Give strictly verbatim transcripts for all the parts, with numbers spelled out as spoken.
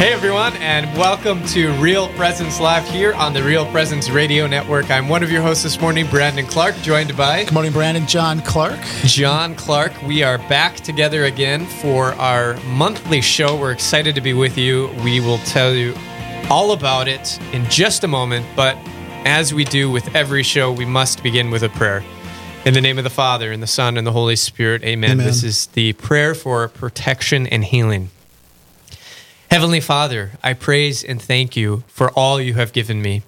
Hey everyone, and welcome to Real Presence Live here on the Real Presence Radio Network. I'm one of your hosts this morning, Brandon Clark, joined by... Good morning, Brandon. John Clark. John Clark. We are back together again for our monthly show. We're excited to be with you. We will tell you all about it in just a moment, but as we do with every show, we must begin with a prayer. In the name of the Father, and the Son, and the Holy Spirit, amen. Amen. This is the prayer for protection and healing. Heavenly Father, I praise and thank you for all you have given me.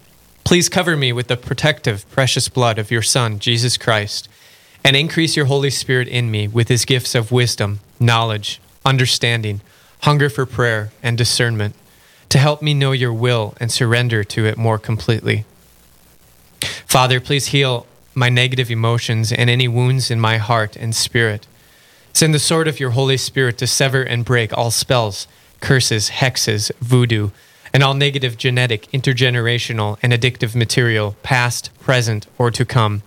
Please cover me with the protective, precious blood of your Son, Jesus Christ, and increase your Holy Spirit in me with his gifts of wisdom, knowledge, understanding, hunger for prayer, and discernment, to help me know your will and surrender to it more completely. Father, please heal my negative emotions and any wounds in my heart and spirit. Send the sword of your Holy Spirit to sever and break all spells, curses, hexes, voodoo, and all negative genetic, intergenerational, and addictive material, past, present, or to come,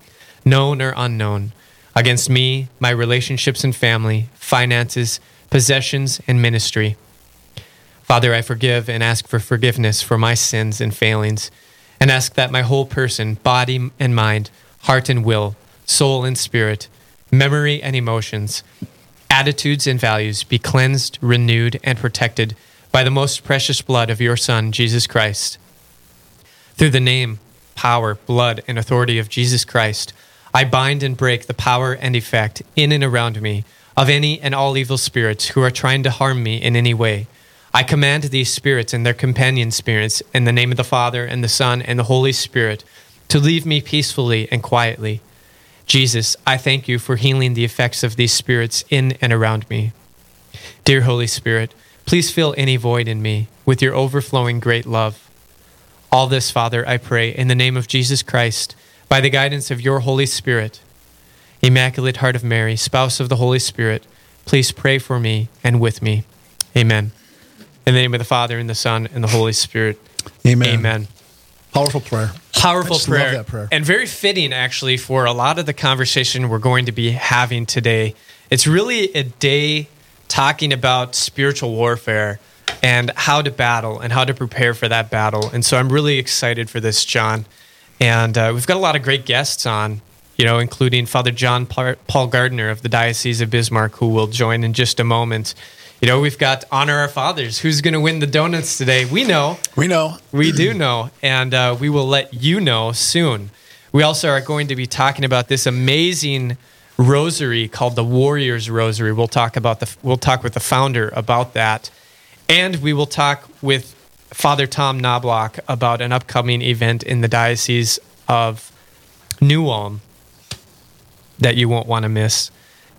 known or unknown, against me, my relationships and family, finances, possessions, and ministry. Father, I forgive and ask for forgiveness for my sins and failings, and ask that my whole person, body and mind, heart and will, soul and spirit, memory and emotions, attitudes and values be cleansed, renewed, and protected by the most precious blood of your Son, Jesus Christ. Through the name, power, blood, and authority of Jesus Christ, I bind and break the power and effect in and around me of any and all evil spirits who are trying to harm me in any way. I command these spirits and their companion spirits in the name of the Father, and the Son, and the Holy Spirit to leave me peacefully and quietly. Jesus, I thank you for healing the effects of these spirits in and around me. Dear Holy Spirit, please fill any void in me with your overflowing great love. All this, Father, I pray in the name of Jesus Christ, by the guidance of your Holy Spirit. Immaculate Heart of Mary, spouse of the Holy Spirit, please pray for me and with me. Amen. In the name of the Father, and the Son, and the Holy Spirit. Amen. Amen. Powerful prayer. Powerful prayer. I love that prayer. And very fitting, actually, for a lot of the conversation we're going to be having today. It's really a day talking about spiritual warfare and how to battle and how to prepare for that battle. And so I'm really excited for this, John. And uh, we've got a lot of great guests on, you know, including Father John Paul Gardner of the Diocese of Bismarck, who will join in just a moment. You know, we've got Honor Our Fathers. Who's going to win the donuts today? We know. We know. We do know. And uh, we will let you know soon. We also are going to be talking about this amazing rosary called the Warrior's Rosary. We'll talk about the. We'll talk with the founder about that. And we will talk with Father Tom Knobloch about an upcoming event in the Diocese of New Ulm that you won't want to miss.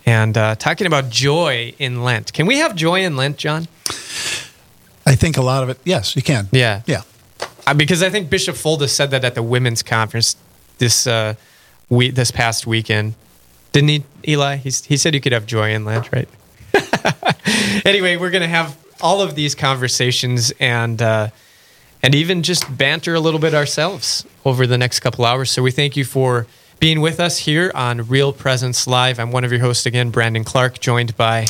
And uh, talking about joy in Lent. Can we have joy in Lent, John? I think a lot of it, yes, you can. Yeah. Yeah. Uh, because I think Bishop Fulda said that at the women's conference this uh, we, this past weekend. Didn't he, Eli? He's, he said you could have joy in Lent, right? Anyway, we're going to have all of these conversations and uh, and even just banter a little bit ourselves over the next couple hours. So we thank you for being with us here on Real Presence Live. I'm one of your hosts again, Brandon Clark, joined by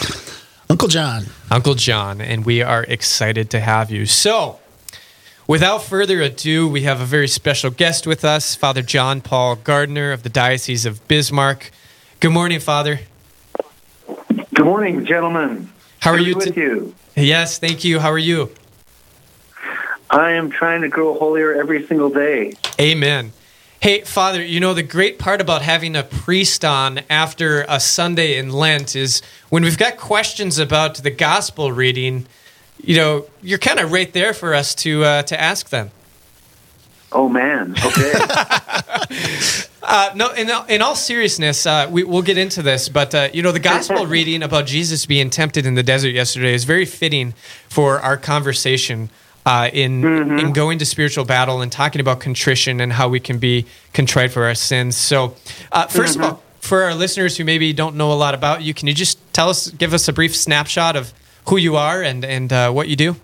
Uncle John. Uncle John, and we are excited to have you. So, without further ado, we have a very special guest with us, Father John Paul Gardner of the Diocese of Bismarck. Good morning, Father. Good morning, gentlemen. How are you? Good to be with you. Yes, thank you. How are you? I am trying to grow holier every single day. Amen. Hey, Father, you know, the great part about having a priest on after a Sunday in Lent is when we've got questions about the gospel reading, you know, you're kind of right there for us to uh, to ask them. Oh, man. Okay. Uh, no, in, in all seriousness, uh, we, we'll get into this, but uh, you know, the gospel reading about Jesus being tempted in the desert yesterday is very fitting for our conversation uh, in mm-hmm. in going to spiritual battle and talking about contrition and how we can be contrite for our sins. So, uh, first mm-hmm. of all, for our listeners who maybe don't know a lot about you, can you just tell us, give us a brief snapshot of who you are and and uh, what you do?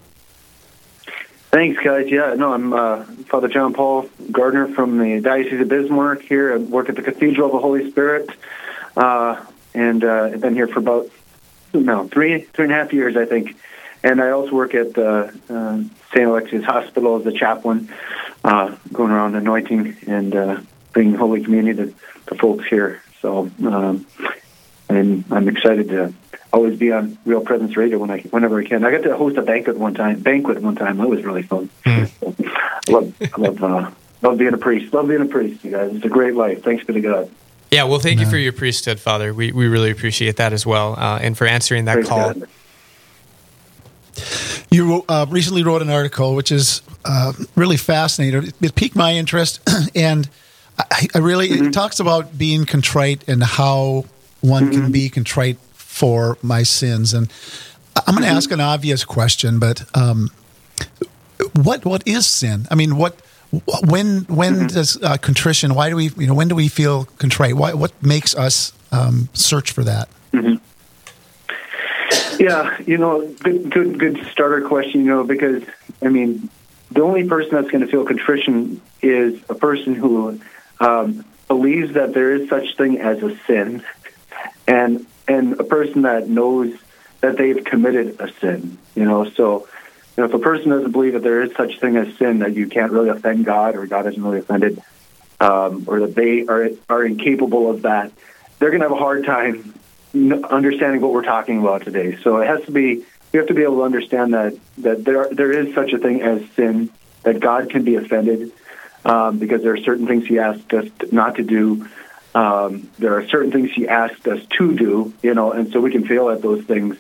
Thanks, guys. Yeah, no, I'm uh, Father John Paul Gardner from the Diocese of Bismarck here. I work at the Cathedral of the Holy Spirit, uh, and uh, I've been here for about no three three and a half years, I think. And I also work at uh, uh, Saint Alexis Hospital as a chaplain, uh, going around anointing and uh, bringing Holy Communion to, to folks here. So, um, and I'm excited to always be on Real Presence Radio when I, whenever I can. I got to host a banquet one time. Banquet one time. That was really fun. Mm. I love, I love, uh, love being a priest. Love being a priest, you guys. It's a great life. Thanks be to God. Yeah, well, thank Amen. you for your priesthood, Father. We we really appreciate that as well, uh, and for answering that Praise call. God. You uh, recently wrote an article, which is uh, really fascinating. It piqued my interest, and I, I really mm-hmm. it talks about being contrite and how one mm-hmm. can be contrite for my sins. And I'm going to ask an obvious question, but um, what what is sin? I mean, what when when mm-hmm. does uh, contrition? Why do we you know when do we feel contrite? Why what makes us um, search for that? Mm-hmm. Yeah, you know, good good good starter question. You know, because I mean, the only person that's going to feel contrition is a person who um, believes that there is such thing as a sin, and and a person that knows that they've committed a sin, you know. So, you know, if a person doesn't believe that there is such thing as sin, that you can't really offend God, or God isn't really offended, um, or that they are are incapable of that, they're going to have a hard time understanding what we're talking about today. So it has to be, we have to be able to understand that that there there is such a thing as sin, that God can be offended, um, because there are certain things He asked us not to do. Um, there are certain things He asked us to do, you know, and so we can fail at those things.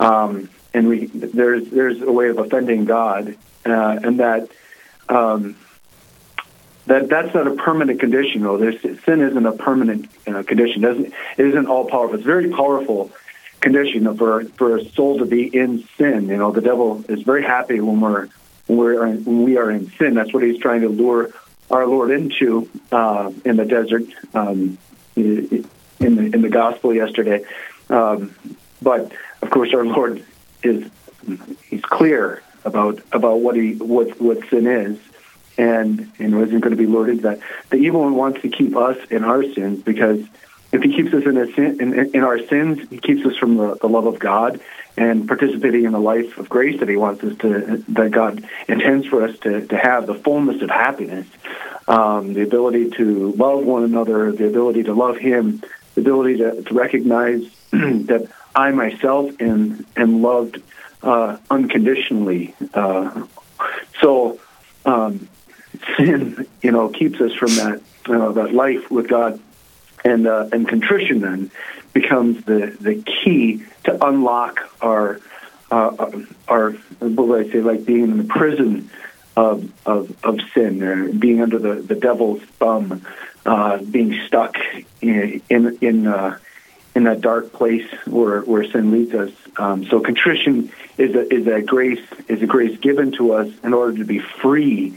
Um, and we there's there's a way of offending God, uh, and that um, that that's not a permanent condition. Though there's, sin isn't a permanent you know, condition. It doesn't it isn't all powerful. It's a very powerful condition for for a soul to be in sin. You know, the devil is very happy when we're when we're when we are in sin. That's what he's trying to lure our Lord into uh, in the desert, um, in the in the gospel yesterday, um, but of course our Lord is he's clear about about what he what what sin is, and and isn't going to be lured into that. The evil one wants to keep us in our sins, because if he keeps us in a sin, in, in our sins, he keeps us from the, the love of God and participating in the life of grace that He wants us to, that God intends for us to, to have, the fullness of happiness, um, the ability to love one another, the ability to love Him, the ability to, to recognize that I myself am, am loved uh, unconditionally. Uh, so um, sin, you know, keeps us from that uh, that life with God. And uh, and contrition then becomes the, the key to unlock our uh, our what would I say like being in the prison of of, of sin, or being under the, the devil's thumb, uh, being stuck in in in, uh, in that dark place where, where sin leads us. Um, so contrition is a, is a grace is a grace given to us in order to be free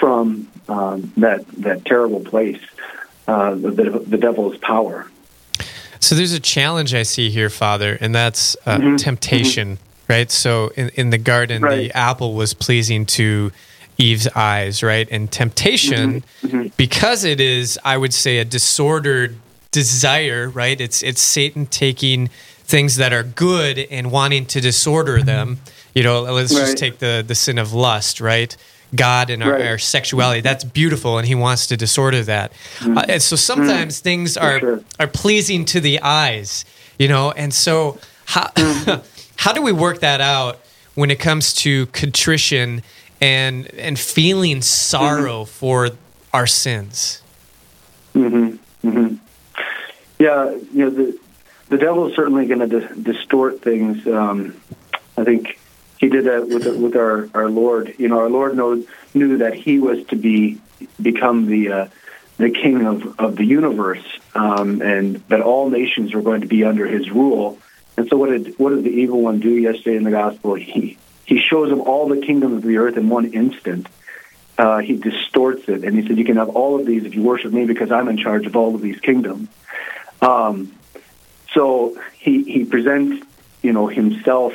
from um, that that terrible place. Uh, the, the devil's power. So there's a challenge I see here, Father, and that's uh, mm-hmm. temptation, mm-hmm. right? So in, in the garden, right. the apple was pleasing to Eve's eyes, right? And temptation, mm-hmm. Mm-hmm. because it is, I would say, a disordered desire, right? It's it's Satan taking things that are good and wanting to disorder them. You know, let's right. just take the, the sin of lust, right? God and our, right. our sexuality, that's beautiful, and He wants to disorder that. Mm-hmm. Uh, and so sometimes mm-hmm. things are sure. are pleasing to the eyes, you know, and so how, mm-hmm. how do we work that out when it comes to contrition and and feeling sorrow mm-hmm. for our sins? Mm-hmm. Mm-hmm. Yeah, you know, the, the devil is certainly going to di- distort things, um, I think. He did that with with our, our Lord. You know, our Lord knows, knew that He was to be become the uh, the king of, of the universe, um, and that all nations are going to be under his rule. And so what did what did the evil one do yesterday in the gospel? He he shows them all the kingdoms of the earth in one instant. Uh, he distorts it, and he said, you can have all of these if you worship me because I'm in charge of all of these kingdoms. Um, so he he presents, you know, himself,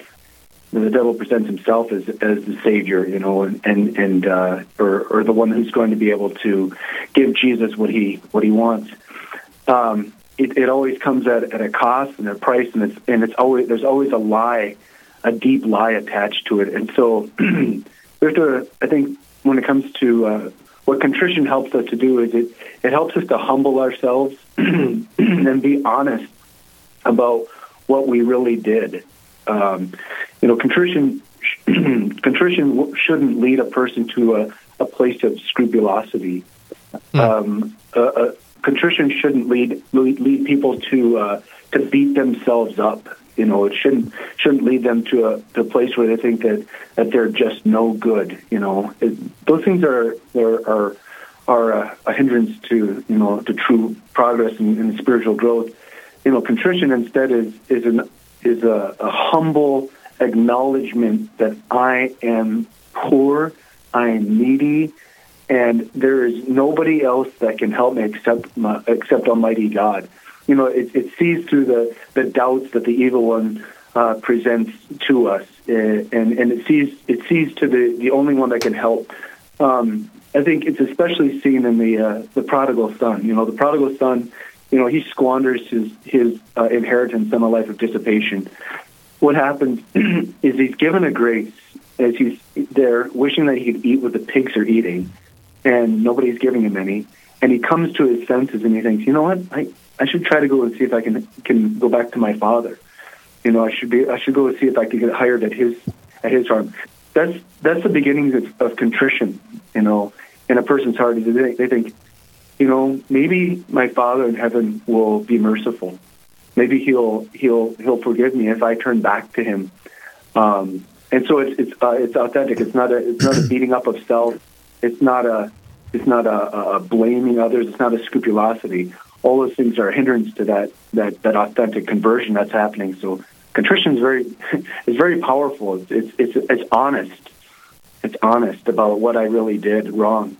the devil presents himself as as the Savior, you know, and and, and uh, or, or the one who's going to be able to give Jesus what he what he wants. Um, it, it always comes at, at a cost and a price, and it's and it's always there's always a lie, a deep lie attached to it. And so there's a, I think when it comes to uh, what contrition helps us to do is it it helps us to humble ourselves and be honest about what we really did. Um, you know, contrition contrition shouldn't lead a person to a, a place of scrupulosity. Mm. Um, uh, uh, contrition shouldn't lead lead, lead people to uh, to beat themselves up. You know, it shouldn't shouldn't lead them to a, to a place where they think that, that they're just no good. You know, it, those things are are are a, a hindrance to you know to true progress and, and spiritual growth. You know, contrition instead is is an is a, a humble acknowledgement that I am poor, I am needy, and there is nobody else that can help me except my, except Almighty God. You know, it, it sees through the, the doubts that the evil one uh, presents to us, uh, and, and it sees it sees to the, the only one that can help. Um, I think it's especially seen in the uh, the prodigal son. You know, the prodigal son, you know, he squanders his, his uh, inheritance in a life of dissipation. What happens is he's given a grace as he's there wishing that he could eat what the pigs are eating, and nobody's giving him any. And he comes to his senses and he thinks, you know what, I, I should try to go and see if I can can go back to my father. You know, I should be I should go and see if I can get hired at his at his farm. That's that's the beginnings of, of contrition, you know, in a person's heart. They, they think, you know, maybe my Father in heaven will be merciful. Maybe he'll he'll he'll forgive me if I turn back to him. Um, and so it's it's uh, it's authentic. It's not a it's not a beating up of self. It's not a it's not a, a blaming others. It's not a scrupulosity. All those things are a hindrance to that that, that authentic conversion that's happening. So contrition is very is very powerful. It's, it's it's it's honest. It's honest about what I really did wrong.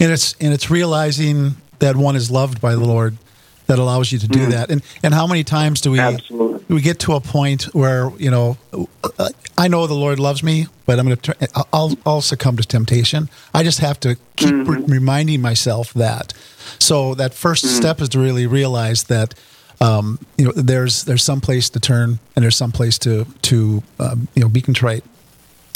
And it's and it's realizing that one is loved by the Lord that allows you to do mm. that. And and how many times do we Absolutely. we get to a point where, you know, I know the Lord loves me, but I'm going to I'll I'll succumb to temptation. I just have to keep mm-hmm. re- reminding myself that. So that first mm. step is to really realize that um, you know there's there's some place to turn and there's some place to to um, you know be contrite.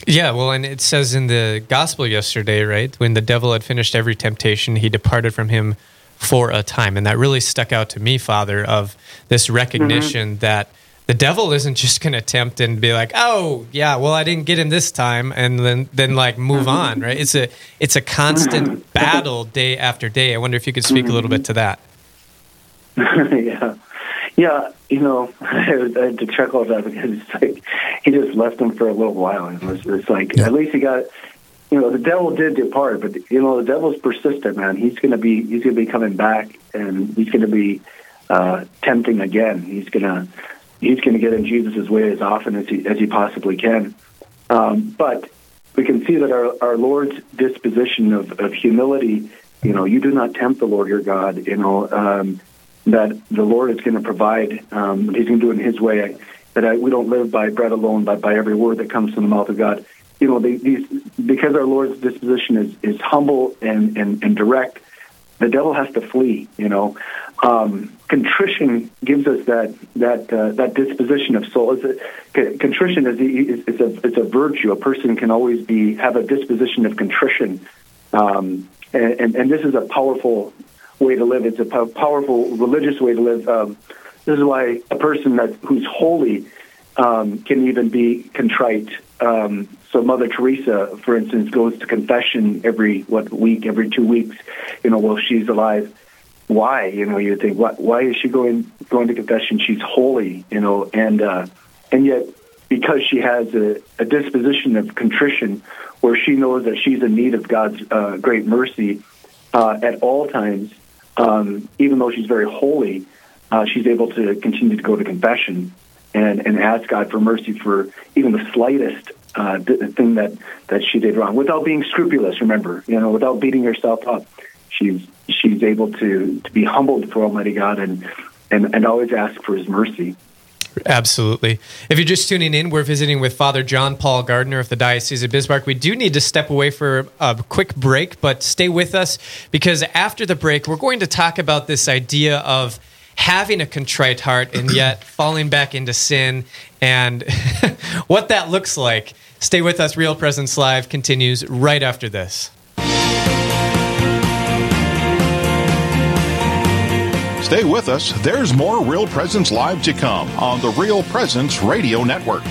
Yeah, well, and it says in the gospel yesterday, right, when the devil had finished every temptation, he departed from him for a time. And that really stuck out to me, Father, of this recognition mm-hmm. that the devil isn't just going to tempt and be like, oh, yeah, well, I didn't get him this time, and then, then like, move mm-hmm. on, right? It's a, it's a constant mm-hmm. battle day after day. I wonder if you could speak mm-hmm. a little bit to that. yeah. Yeah, you know, I had to check all that because it's like he just left them for a little while. It was, it's like yeah. at least he got, you know, the devil did depart, but you know, the devil's persistent, man. He's gonna be, he's gonna be coming back, and he's gonna be uh, tempting again. He's gonna, he's gonna get in Jesus' way as often as he as he possibly can. Um, but we can see that our, our Lord's disposition of, of humility. You know, you do not tempt the Lord your God. You know. Um, that the Lord is going to provide, um, he's going to do it in his way, that I, we don't live by bread alone, but by every word that comes from the mouth of God. You know, they, these, because our Lord's disposition is, is humble and, and, and direct, the devil has to flee, you know. Um, contrition gives us that that uh, that disposition of soul. It's a, contrition is a, it's a, it's a virtue. A person can always be have a disposition of contrition. Um, and, and, and this is a powerful way to live. It's a powerful religious way to live. Um, this is why a person that who's holy um, can even be contrite. Um, so Mother Teresa, for instance, goes to confession every what week, every two weeks. You know, while she's alive. Why? You know, you think why, why is she going going to confession? She's holy. You know, and uh, and yet because she has a, a disposition of contrition, where she knows that she's in need of God's uh, great mercy uh, at all times. um, even though she's very holy, uh, she's able to continue to go to confession and, and ask God for mercy for even the slightest uh, thing that, that she did wrong, without being scrupulous. Remember, you know, without beating herself up, she's she's able to, to be humble for Almighty God and, and and always ask for His mercy. Absolutely. If you're just tuning in, we're visiting with Father John Paul Gardner of the Diocese of Bismarck. We do need to step away for a quick break, but stay with us, because after the break, we're going to talk about this idea of having a contrite heart and yet falling back into sin and what that looks like. Stay with us. Real Presence Live continues right after this. Stay with us. There's more Real Presence Live to come on the Real Presence Radio Network.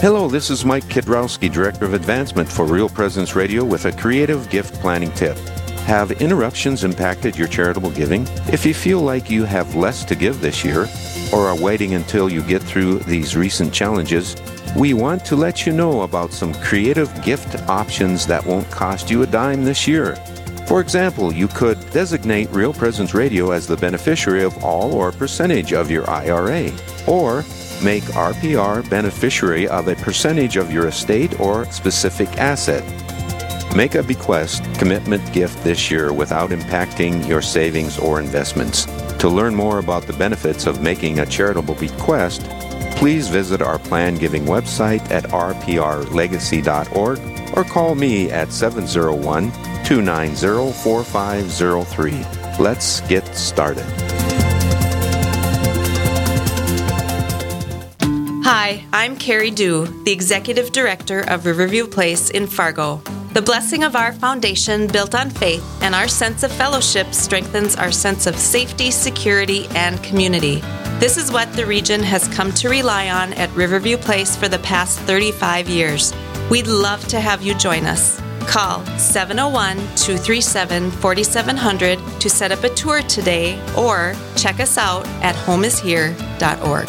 Hello, this is Mike Kidrowski, Director of Advancement for Real Presence Radio, with a creative gift planning tip. Have interruptions impacted your charitable giving? If you feel like you have less to give this year, or are waiting until you get through these recent challenges, we want to let you know about some creative gift options that won't cost you a dime this year. For example, you could designate Real Presence Radio as the beneficiary of all or percentage of your I R A, or make R P R beneficiary of a percentage of your estate or specific asset. Make a bequest commitment gift this year without impacting your savings or investments. To learn more about the benefits of making a charitable bequest, please visit our plan giving website at r p r legacy dot org or call me at seven oh one, two nine oh, four five oh three. Let's get started. Hi, I'm Carrie Dew, the Executive Director of Riverview Place in Fargo. The blessing of our foundation, built on faith, and our sense of fellowship strengthens our sense of safety, security, and community. This is what the region has come to rely on at Riverview Place for the past thirty-five years. We'd love to have you join us. Call seven oh one, two three seven, four seven zero zero to set up a tour today, or check us out at home is here dot org.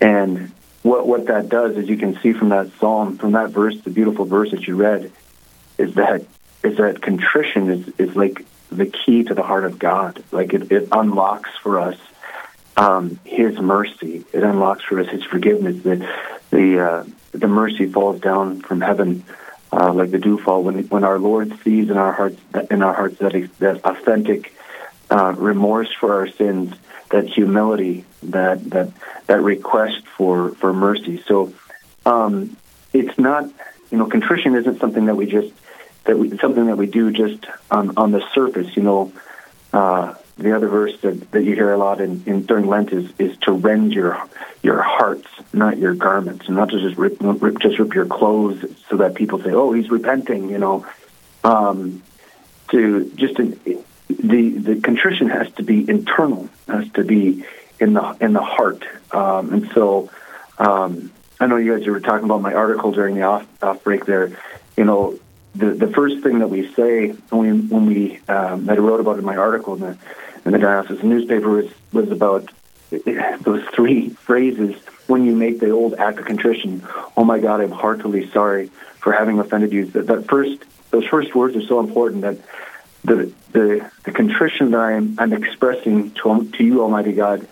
and what what that does, as you can see from that psalm, from that verse, the beautiful verse that you read, is that is that contrition is, is like the key to the heart of God. Like it, it unlocks for us um, His mercy. It unlocks for us His forgiveness. That the uh, the mercy falls down from heaven uh, like the dew fall when when our Lord sees in our hearts in our hearts that that authentic uh, remorse for our sins, that humility, that that that request for, for mercy. So um, it's not, you know, contrition isn't something that we just that we something that we do just on, on the surface. You know, uh, the other verse that, that you hear a lot in, in during Lent is, is to rend your your hearts, not your garments, and not to just rip, rip just rip your clothes so that people say, "Oh, he's repenting." You know, um, to just an, the the contrition has to be internal, has to be in the in the heart, um, and so um, I know you guys were talking about my article during the off, off break there. You know, the the first thing that we say when we, when we um, that I wrote about in my article in the in the Diocese newspaper was was about those three phrases when you make the old act of contrition. Oh my God, I'm heartily sorry for having offended you. That, that first those first words are so important that. The, the the contrition that I am I'm expressing to, to you, Almighty God,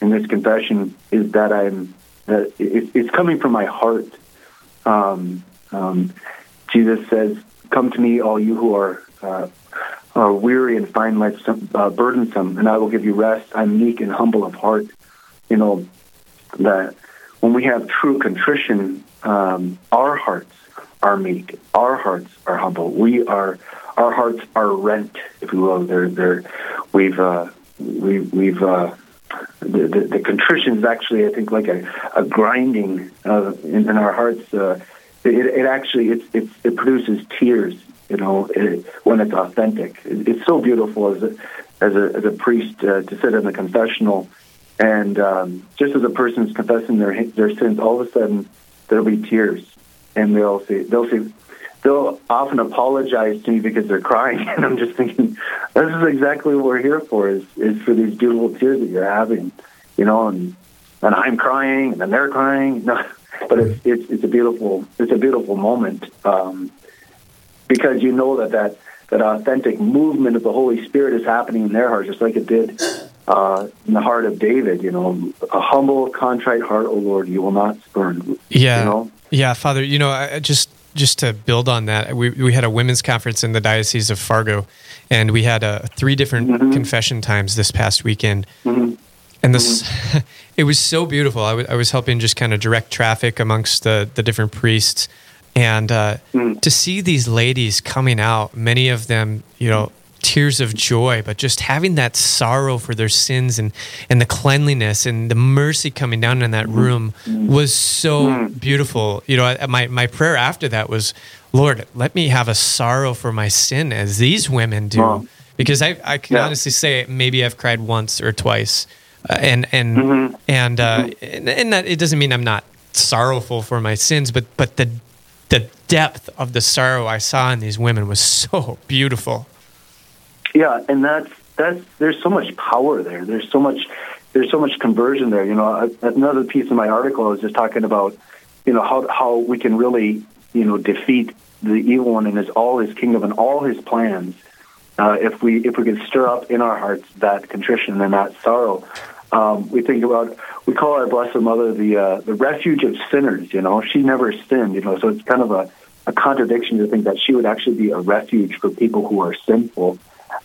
in this confession is that I'm that it, it's coming from my heart. Um, um, Jesus says, "Come to me, all you who are uh, are weary and find life uh, burdensome, and I will give you rest. I'm meek and humble of heart." You know that when we have true contrition, um, our hearts are meek, our hearts are humble. We are. Our hearts are rent, if you will. They're, they're, we've, uh, we, we've, uh, the, the, the contrition is actually, I think, like a, a grinding uh, in, in our hearts. Uh, it, it actually, it's, it's, it produces tears, you know, it, when it's authentic. It, it's so beautiful as a, as a, as a priest uh, to sit in the confessional, and um, just as a person's confessing their their sins, all of a sudden there'll be tears, and they'll say, they'll say. They'll often apologize to me because they're crying, and I'm just thinking, this is exactly what we're here for, is, is for these beautiful tears that you're having, you know, and and I'm crying, and then they're crying, no, but it's, it's it's a beautiful it's a beautiful moment, um, because you know that, that that authentic movement of the Holy Spirit is happening in their hearts, just like it did uh, in the heart of David, you know, a humble, contrite heart, O Lord, you will not spurn. Yeah, you know? Yeah, Father, you know, I just... Just to build on that, we we had a women's conference in the Diocese of Fargo, and we had uh, three different mm-hmm. confession times this past weekend. Mm-hmm. And this, mm-hmm. it was so beautiful. I, w- I was helping just kind of direct traffic amongst the, the different priests. And uh, mm-hmm. to see these ladies coming out, many of them, you know, tears of joy, but just having that sorrow for their sins and, and the cleanliness and the mercy coming down in that room was so beautiful. You know, I, my, my prayer after that was, Lord, let me have a sorrow for my sin as these women do. Wow. Because I, I can yeah. honestly say maybe I've cried once or twice. Uh, and and mm-hmm. and, uh, mm-hmm. and and that, it doesn't mean I'm not sorrowful for my sins, but but the the depth of the sorrow I saw in these women was so beautiful. Yeah, and that's that's. There's so much power there. There's so much. There's so much conversion there. You know, another piece of my article I was just talking about, you know, how how we can really, you know, defeat the evil one and his all his kingdom and all his plans, uh, if we if we can stir up in our hearts that contrition and that sorrow. Um, we think about we call our Blessed Mother the uh, the refuge of sinners. You know, she never sinned. You know, so it's kind of a, a contradiction to think that she would actually be a refuge for people who are sinful.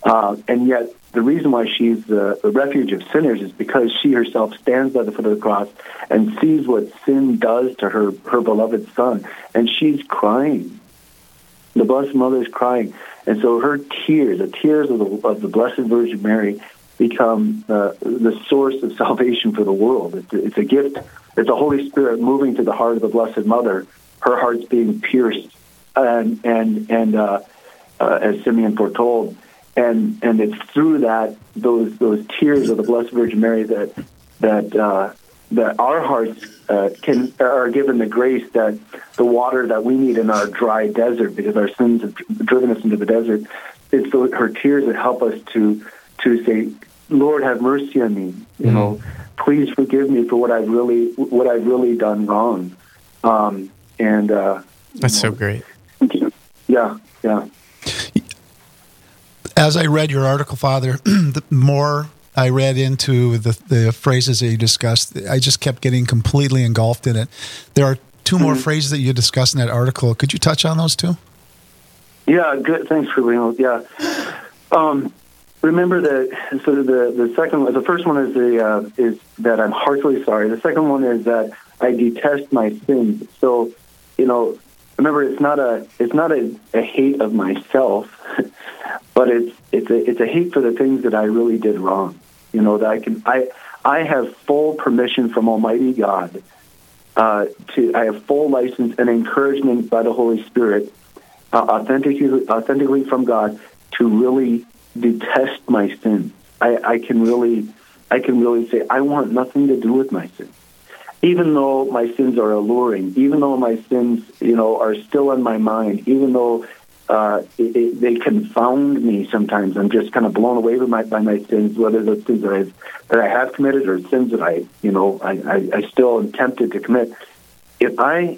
Uh, and yet, the reason why she's the, the refuge of sinners is because she herself stands by the foot of the cross and sees what sin does to her, her beloved son. And she's crying. The Blessed Mother is crying. And so her tears, the tears of the, of the Blessed Virgin Mary, become uh, the source of salvation for the world. It's, it's a gift. It's the Holy Spirit moving to the heart of the Blessed Mother, her heart's being pierced, and, and, and uh, uh, as Simeon foretold. And and it's through that those those tears of the Blessed Virgin Mary that that uh, that our hearts uh, can are given the grace that the water that we need in our dry desert, because our sins have driven us into the desert. It's the, her tears that help us to to say, Lord, have mercy on me. You know, please forgive me for what I've really what I've really done wrong. Um, and uh, that's so great. Yeah, yeah. As I read your article, Father, the more I read into the, the phrases that you discussed, I just kept getting completely engulfed in it. There are two mm-hmm. more phrases that you discussed in that article. Could you touch on those two? Yeah, good. Thanks for being with. Yeah. Um, remember that. So the the second, the first one is the uh, is that I'm heartily sorry. The second one is that I detest my sins. So, you know, remember it's not a it's not a, a hate of myself. But it's it's a it's a hate for the things that I really did wrong, you know. That I can I I have full permission from Almighty God uh, to I have full license and encouragement by the Holy Spirit, uh, authentically authentically from God to really detest my sin. I, I can really I can really say I want nothing to do with my sin, even though my sins are alluring, even though my sins you know are still in my mind, even though. Uh, it, it, they confound me sometimes. I'm just kind of blown away by my, by my sins, whether those sins that, I've, that I have committed or sins that I, you know, I, I, I still am tempted to commit. If I,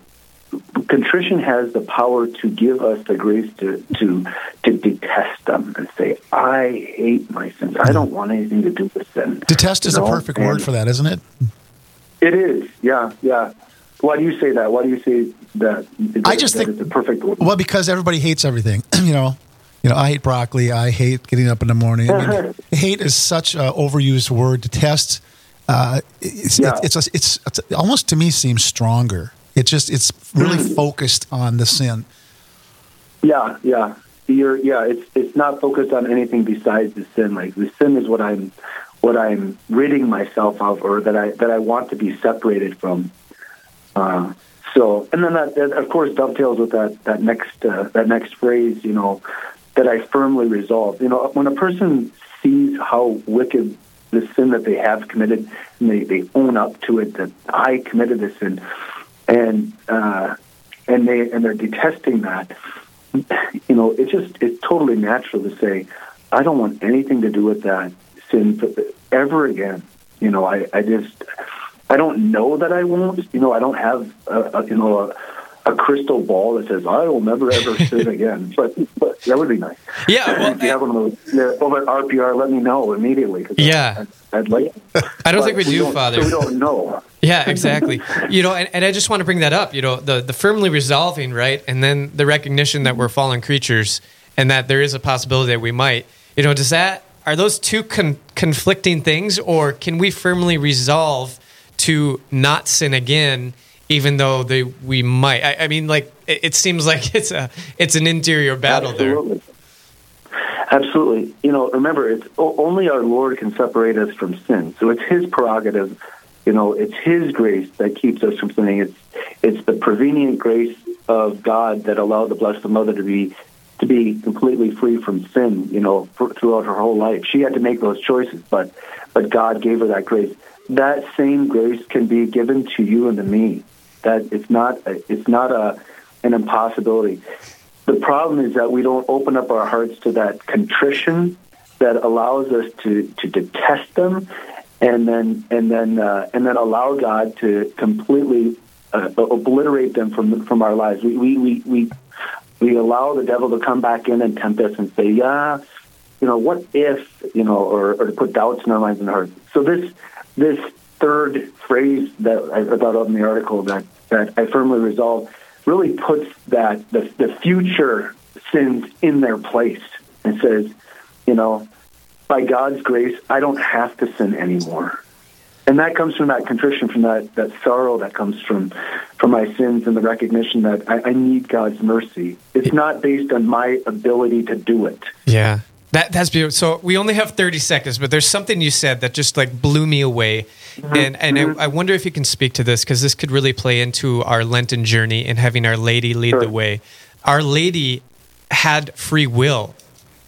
contrition has the power to give us the grace to, to, to detest them and say, I hate my sins. I don't want anything to do with sin. Detest is you know? a perfect and word for that, isn't it? It is, yeah, yeah. Why do you say that? Why do you say that? that I just that think it's a perfect word. Well, because everybody hates everything. you know, you know. I hate broccoli. I hate getting up in the morning. I mean, hate is such an overused word. Detest. Uh, it's, yeah. it's, it's, it's it's almost to me seems stronger. It just it's really focused on the sin. Yeah, yeah. You're yeah. It's it's not focused on anything besides the sin. Like the sin is what I'm what I'm ridding myself of, or that I that I want to be separated from. Uh, so, and then that, that, of course, dovetails with that that next uh, that next phrase, you know, that I firmly resolve. You know, when a person sees how wicked the sin that they have committed, and they, they own up to it that I committed this sin, and uh, and they and they're detesting that, you know, it just it's totally natural to say, I don't want anything to do with that sin ever again. You know, I I just. I don't know that I won't. You know, I don't have a, a you know a, a crystal ball that says I will never ever sin again. But, but that would be nice. Yeah, well, if you have one of those over at R P R, let me know immediately. Yeah, I, I'd like. I don't but think we, we do, Father. So we don't know. Yeah, exactly. you know, and, and I just want to bring that up. You know, the the firmly resolving, right, and then the recognition that we're fallen creatures and that there is a possibility that we might. You know, does that are those two con- conflicting things, or can we firmly resolve to not sin again, even though they we might? I, I mean, like it, it seems like it's a it's an interior battle Absolutely. there. Absolutely, you know. Remember, it's only our Lord can separate us from sin, so it's His prerogative. You know, it's His grace that keeps us from sinning. It's it's the prevenient grace of God that allowed the Blessed Mother to be to be completely free from sin. You know, for, throughout her whole life, she had to make those choices, but but God gave her that grace. That same grace can be given to you and to me. That it's not a, it's not a an impossibility. The problem is that we don't open up our hearts to that contrition that allows us to, to detest them, and then and then uh, and then allow God to completely uh, obliterate them from from our lives. We we, we we we allow the devil to come back in and tempt us and say, yeah, you know, what if you know, or, or to put doubts in our minds and hearts. So this. This third phrase that I brought up in the article that, that I firmly resolve really puts that the, the future sins in their place and says, you know, by God's grace, I don't have to sin anymore. And that comes from that contrition, from that, that sorrow that comes from, from my sins and the recognition that I, I need God's mercy. It's not based on my ability to do it. Yeah. That that's beautiful. So we only have thirty seconds, but there's something you said that just like blew me away. Mm-hmm. And and I, I wonder if you can speak to this, because this could really play into our Lenten journey and having Our Lady lead sure. the way. Our Lady had free will,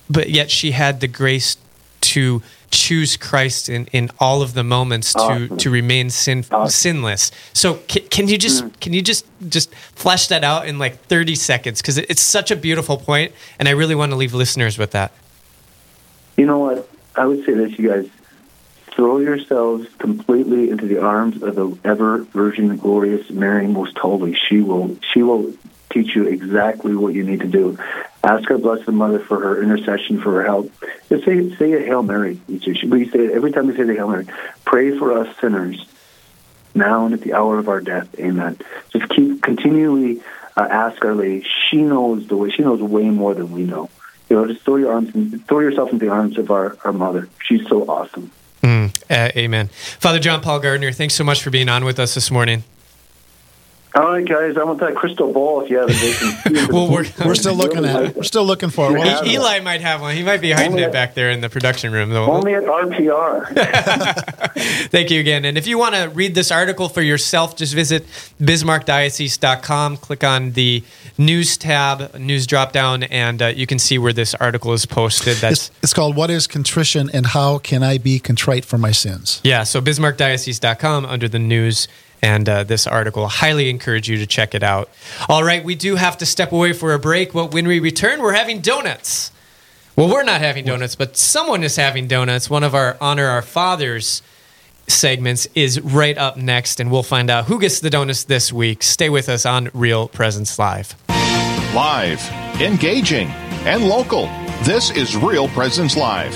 but yet she had the grace to choose Christ in, in all of the moments to, awesome. to remain sin, awesome. sinless. So can, can you just mm. can you just, just flesh that out in like thirty seconds? Because it, it's such a beautiful point, and I really want to leave listeners with that. You know what? I would say this, you guys. Throw yourselves completely into the arms of the ever Virgin Glorious Mary Most Holy. She will, she will teach you exactly what you need to do. Ask our Blessed Mother for her intercession, for her help. Just say, say a Hail Mary. We say it every time we say the Hail Mary. Pray for us sinners, now and at the hour of our death. Amen. Just keep continually uh, ask Our Lady. She knows the way. She knows way more than we know. You know, just throw your arms, and throw yourself into the arms of our, our Mother. She's so awesome. Mm, uh, amen. Father John Paul Gardner, thanks so much for being on with us this morning. All right, guys, I want that crystal ball if you have it. Well, we're, we're still looking at it. We're still looking for it. We'll e- Eli might have one. He might be hiding it back there in the production room. Though. Only at R P R. Thank you again. And if you want to read this article for yourself, just visit Bismarck Diocese dot com. Click on the news tab, news drop-down, and uh, you can see where this article is posted. That's It's, it's called What is Contrition and How Can I Be Contrite for My Sins? Yeah, so Bismarck Diocese dot com under the news. And uh, this article, I highly encourage you to check it out. All right, we do have to step away for a break, but when we return, we're having donuts. Well, we're not having donuts, but someone is having donuts. One of our Honor Our Fathers segments is right up next, and we'll find out who gets the donuts this week. Stay with us on Real Presence Live. Live, engaging, and local. This is Real Presence Live,